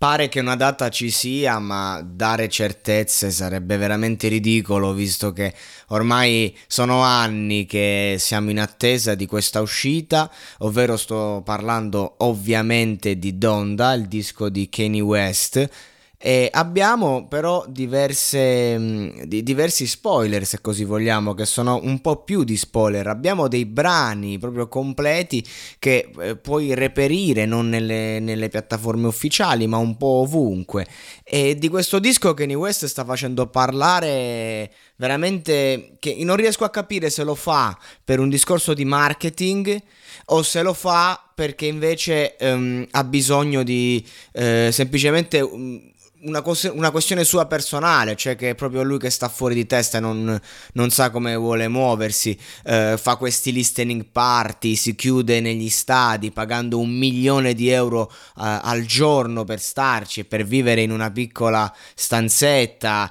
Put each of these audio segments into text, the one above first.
Pare che una data ci sia, ma dare certezze sarebbe veramente ridicolo, visto che ormai sono anni che siamo in attesa di questa uscita, ovvero sto parlando ovviamente di Donda, il disco di Kanye West. E abbiamo però diversi spoiler, se così vogliamo, che sono un po' più di spoiler. Abbiamo dei brani proprio completi che puoi reperire non nelle piattaforme ufficiali, ma un po' ovunque. E di questo disco Kanye West sta facendo parlare veramente, che non riesco a capire se lo fa per un discorso di marketing o se lo fa perché invece ha bisogno di semplicemente una questione sua personale, cioè che è proprio lui che sta fuori di testa e non sa come vuole muoversi, fa questi listening party, si chiude negli stadi pagando 1 milione di euro al giorno per starci, per vivere in una piccola stanzetta,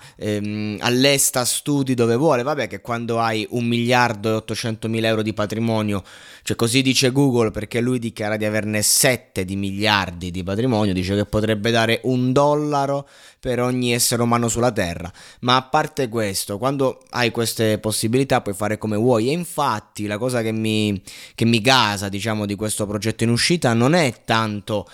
all'Esta studi dove vuole. Vabbè, che quando hai 1.800.000 euro di patrimonio, cioè così dice Google, perché lui dichiara di averne 7 di miliardi di patrimonio, dice che potrebbe dare $1 per ogni essere umano sulla terra. Ma a parte questo, quando hai queste possibilità puoi fare come vuoi. E infatti la cosa che mi gasa, diciamo, di questo progetto in uscita non è tanto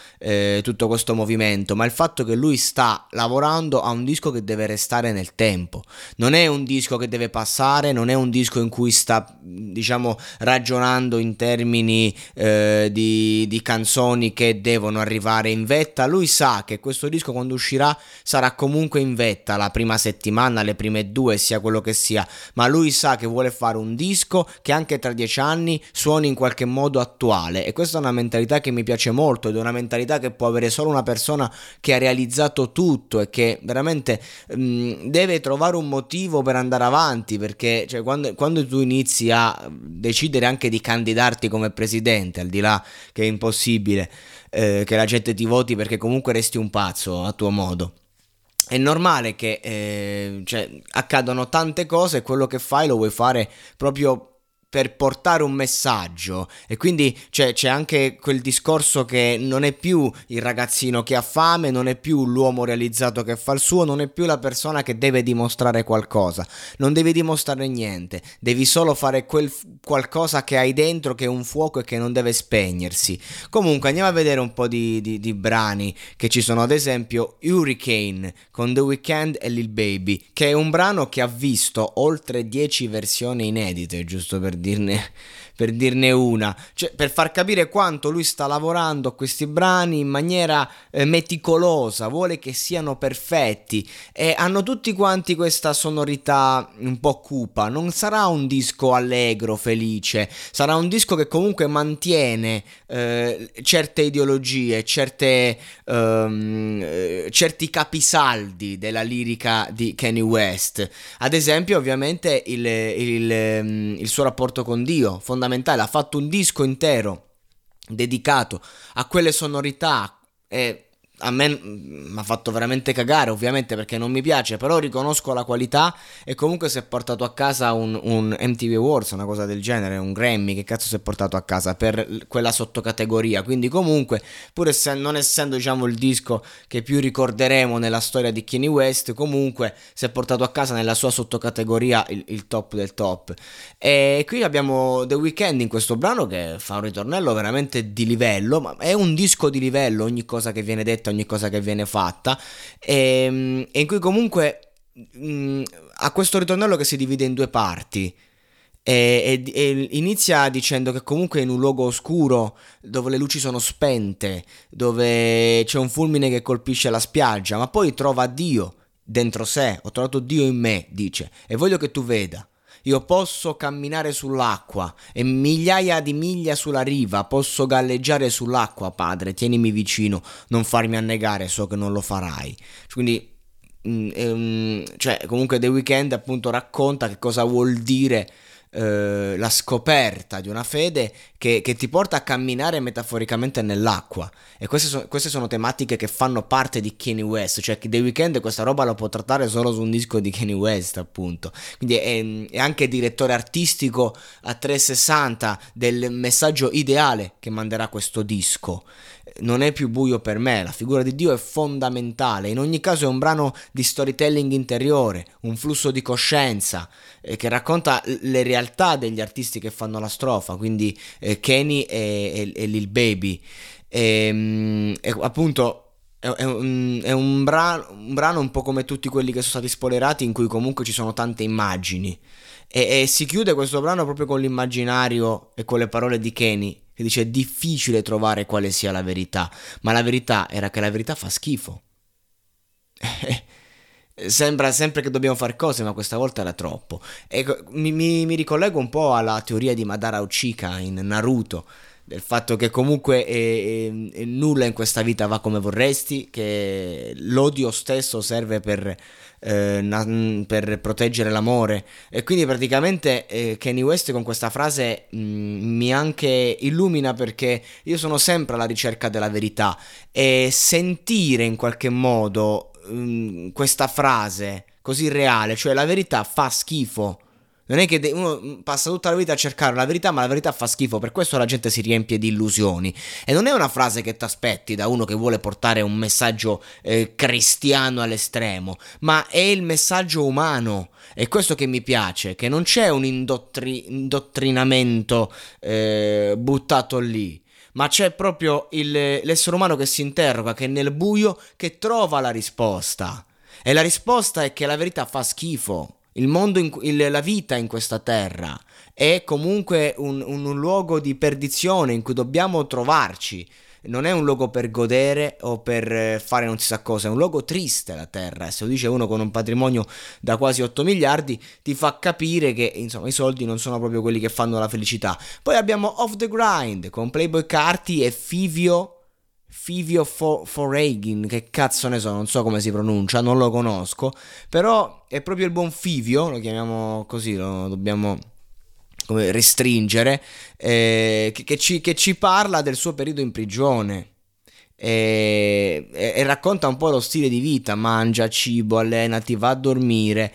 tutto questo movimento, ma il fatto che lui sta lavorando a un disco che deve restare nel tempo. Non è un disco che deve passare, non è un disco in cui sta, diciamo, ragionando in termini di canzoni che devono arrivare in vetta. Lui sa che questo disco, quando uscirà, sarà comunque in vetta la prima settimana, le prime due, sia quello che sia, ma lui sa che vuole fare un disco che anche tra 10 anni suoni in qualche modo attuale. E questa è una mentalità che mi piace molto, ed è una mentalità che può avere solo una persona che ha realizzato tutto e che veramente deve trovare un motivo per andare avanti, perché cioè, quando tu inizi a decidere anche di candidarti come presidente, al di là che è impossibile che la gente ti voti, perché comunque resti un pazzo a tuo modo, è normale che accadono tante cose, e quello che fai lo vuoi fare proprio per portare un messaggio. E quindi c'è anche quel discorso che non è più il ragazzino che ha fame, non è più l'uomo realizzato che fa il suo, non è più la persona che deve dimostrare qualcosa. Non devi dimostrare niente, devi solo fare quel qualcosa che hai dentro, che è un fuoco e che non deve spegnersi. Comunque andiamo a vedere un po' di brani che ci sono. Ad esempio Hurricane con The Weeknd e Lil Baby, che è un brano che ha visto oltre 10 versioni inedite, giusto per dirne una, cioè, per far capire quanto lui sta lavorando a questi brani in maniera meticolosa, vuole che siano perfetti, e hanno tutti quanti questa sonorità un po' cupa. Non sarà un disco allegro, felice, sarà un disco che comunque mantiene certe ideologie, certi capisaldi della lirica di Kanye West. Ad esempio, ovviamente il suo rapporto con Dio, fondamentale. Ha fatto un disco intero dedicato a quelle sonorità, e a me mi ha fatto veramente cagare, ovviamente, perché non mi piace, però riconosco la qualità e comunque si è portato a casa un MTV Awards, una cosa del genere, un Grammy, che cazzo si è portato a casa per quella sottocategoria. Quindi comunque, pur non essendo, diciamo, il disco che più ricorderemo nella storia di Kanye West, comunque si è portato a casa nella sua sottocategoria il top del top. E qui abbiamo The Weeknd in questo brano che fa un ritornello veramente di livello, ma è un disco di livello ogni cosa che viene detta, ogni cosa che viene fatta, e in cui comunque ha questo ritornello che si divide in due parti e inizia dicendo che comunque è in un luogo oscuro dove le luci sono spente, dove c'è un fulmine che colpisce la spiaggia, ma poi trova Dio dentro sé. Ho trovato Dio in me, dice, e voglio che tu veda. Io posso camminare sull'acqua e migliaia di miglia sulla riva, posso galleggiare sull'acqua, Padre, tienimi vicino, non farmi annegare, so che non lo farai. Quindi cioè, comunque The Weeknd appunto racconta che cosa vuol dire la scoperta di una fede che ti porta a camminare metaforicamente nell'acqua. E queste sono tematiche che fanno parte di Kanye West, cioè The Weeknd questa roba la può trattare solo su un disco di Kanye West, appunto. Quindi è anche direttore artistico a 360 del messaggio ideale che manderà questo disco. Non è più buio per me, la figura di Dio è fondamentale. In ogni caso è un brano di storytelling interiore, un flusso di coscienza che racconta le realtà degli artisti che fanno la strofa, quindi Kenny e Lil Baby. Appunto è un brano un po' come tutti quelli che sono stati spoilerati, in cui comunque ci sono tante immagini, e si chiude questo brano proprio con l'immaginario e con le parole di Kenny, che dice: è difficile trovare quale sia la verità, ma la verità era che la verità fa schifo. Sembra sempre che dobbiamo fare cose, ma questa volta era troppo. Ecco, mi ricollego un po' alla teoria di Madara Uchiha in Naruto, del fatto che comunque nulla in questa vita va come vorresti, che l'odio stesso serve per proteggere l'amore. E quindi praticamente Kanye West con questa frase mi anche illumina, perché io sono sempre alla ricerca della verità, e sentire in qualche modo questa frase così reale, cioè la verità fa schifo. Non è che uno passa tutta la vita a cercare la verità, ma la verità fa schifo. Per questo la gente si riempie di illusioni. E non è una frase che ti aspetti da uno che vuole portare un messaggio cristiano all'estremo, ma è il messaggio umano. È questo che mi piace, che non c'è un indottrinamento buttato lì, ma c'è proprio l'essere umano che si interroga, che è nel buio, che trova la risposta. E la risposta è che la verità fa schifo. Il mondo, la vita in questa terra è comunque un luogo di perdizione in cui dobbiamo trovarci. Non è un luogo per godere o per fare non si sa cosa, è un luogo triste la terra. E se lo dice uno con un patrimonio da quasi 8 miliardi, ti fa capire che, insomma, i soldi non sono proprio quelli che fanno la felicità. Poi abbiamo Off The Grind con Playboi Carti e Fivio Foragin, che cazzo ne so, non so come si pronuncia, non lo conosco, però è proprio il buon Fivio, lo chiamiamo così, lo dobbiamo come restringere, che ci parla del suo periodo in prigione e racconta un po' lo stile di vita: mangia cibo, allenati, va a dormire,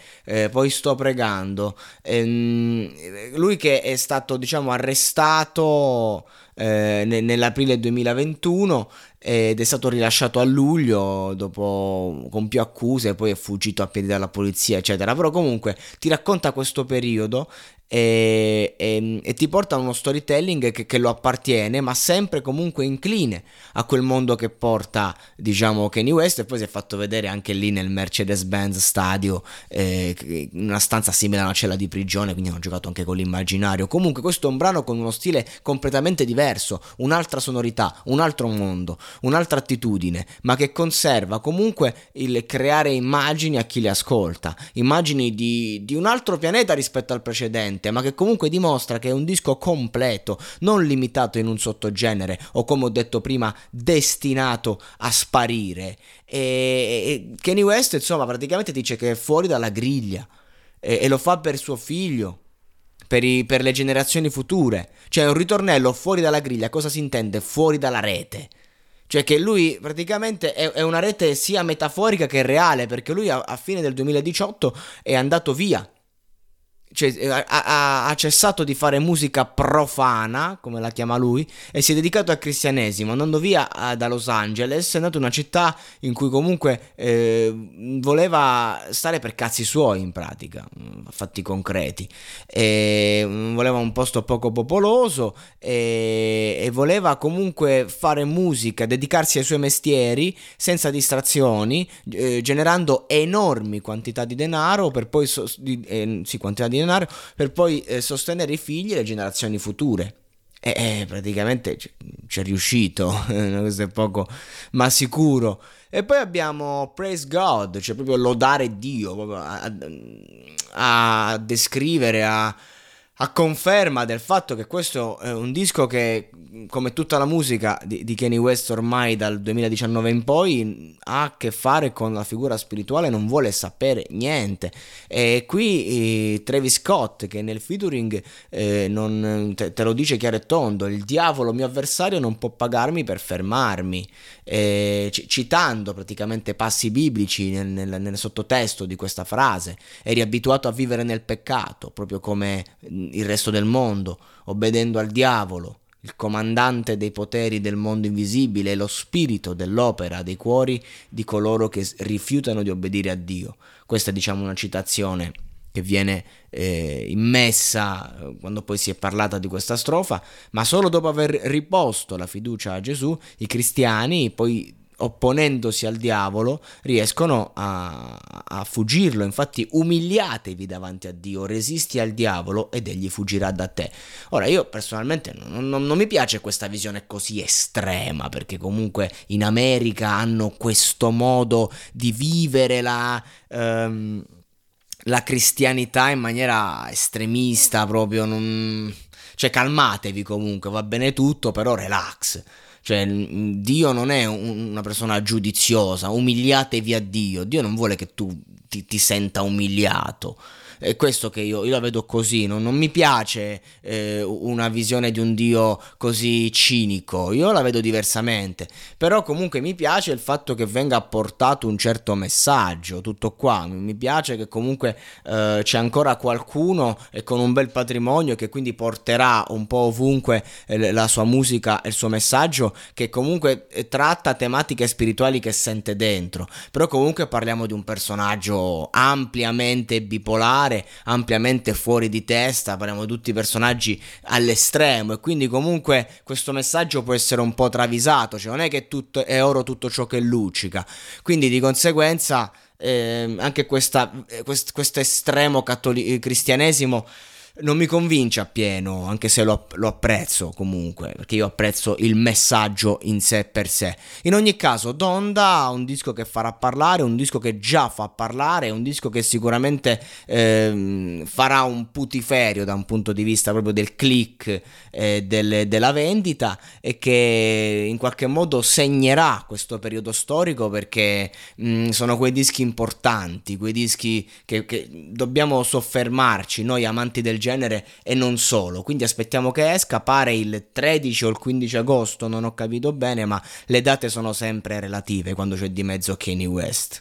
poi sto pregando. Lui che è stato, diciamo, arrestato nell'aprile 2021 ed è stato rilasciato a luglio dopo, con più accuse, poi è fuggito a piedi dalla polizia, eccetera. Però comunque ti racconta questo periodo e ti porta a uno storytelling che lo appartiene, ma sempre comunque incline a quel mondo che porta, diciamo, Kanye West. E poi si è fatto vedere anche lì nel Mercedes Benz Stadio, in una stanza simile a una cella di prigione, quindi hanno giocato anche con l'immaginario. Comunque questo è un brano con uno stile completamente diverso, un'altra sonorità, un altro mondo, un'altra attitudine, ma che conserva comunque il creare immagini a chi le ascolta, immagini di un altro pianeta rispetto al precedente, ma che comunque dimostra che è un disco completo, non limitato in un sottogenere o, come ho detto prima, destinato a sparire. E Kanye West, insomma, praticamente dice che è fuori dalla griglia e lo fa per suo figlio, per le generazioni future. Cioè, un ritornello fuori dalla griglia. Cosa si intende fuori dalla rete? Cioè che lui praticamente è una rete sia metaforica che reale, perché lui a fine del 2018 è andato via. Cioè, ha cessato di fare musica profana, come la chiama lui, e si è dedicato al cristianesimo, andando via da Los Angeles. È andato in una città in cui comunque voleva stare per cazzi suoi, in pratica, fatti concreti, voleva un posto poco popoloso e voleva comunque fare musica, dedicarsi ai suoi mestieri senza distrazioni, generando enormi quantità di denaro per poi sostenere i figli e le generazioni future. E praticamente c'è riuscito, questo è poco ma sicuro. E poi abbiamo Praise God, cioè proprio lodare Dio, proprio a descrivere, a conferma del fatto che questo è un disco che, come tutta la musica di Kanye West ormai dal 2019 in poi, ha a che fare con la figura spirituale, non vuole sapere niente. E qui Travis Scott, che nel featuring te lo dice chiaro e tondo: il diavolo mio avversario non può pagarmi per fermarmi, citando praticamente passi biblici nel sottotesto di questa frase. Eri abituato a vivere nel peccato, proprio come il resto del mondo, obbedendo al diavolo, il comandante dei poteri del mondo invisibile, lo spirito dell'opera dei cuori di coloro che rifiutano di obbedire a Dio. Questa è, diciamo, una citazione che viene immessa quando poi si è parlata di questa strofa, ma solo dopo aver riposto la fiducia a Gesù, i cristiani poi, opponendosi al diavolo, riescono a fuggirlo. Infatti, umiliatevi davanti a Dio, resisti al diavolo ed egli fuggirà da te. Ora, io personalmente non mi piace questa visione così estrema, perché comunque in America hanno questo modo di vivere la cristianità in maniera estremista, proprio non... Cioè, calmatevi, comunque va bene tutto, però relax. Cioè, Dio non è una persona giudiziosa. Umiliatevi a Dio. Dio non vuole che tu ti senta umiliato. È questo che io la vedo così. Non mi piace una visione di un Dio così cinico. Io la vedo diversamente. Però comunque mi piace il fatto che venga apportato un certo messaggio. Tutto qua. Mi piace che comunque c'è ancora qualcuno con un bel patrimonio, che quindi porterà un po' ovunque la sua musica e il suo messaggio, che comunque tratta tematiche spirituali che sente dentro. Però comunque parliamo di un personaggio ampiamente bipolare, ampiamente fuori di testa, parliamo di tutti i personaggi all'estremo, e quindi comunque questo messaggio può essere un po' travisato, cioè non è che tutto è oro tutto ciò che luccica, quindi di conseguenza anche questo estremo cristianesimo non mi convince appieno, anche se lo apprezzo comunque, perché io apprezzo il messaggio in sé per sé. In ogni caso, Donda, un disco che farà parlare, un disco che già fa parlare, un disco che sicuramente farà un putiferio da un punto di vista proprio del click, della vendita, e che in qualche modo segnerà questo periodo storico, perché sono quei dischi importanti, quei dischi che dobbiamo soffermarci, noi amanti del genere e non solo. Quindi aspettiamo che esca, pare il 13 o il 15 agosto, non ho capito bene, ma le date sono sempre relative quando c'è di mezzo Kanye West.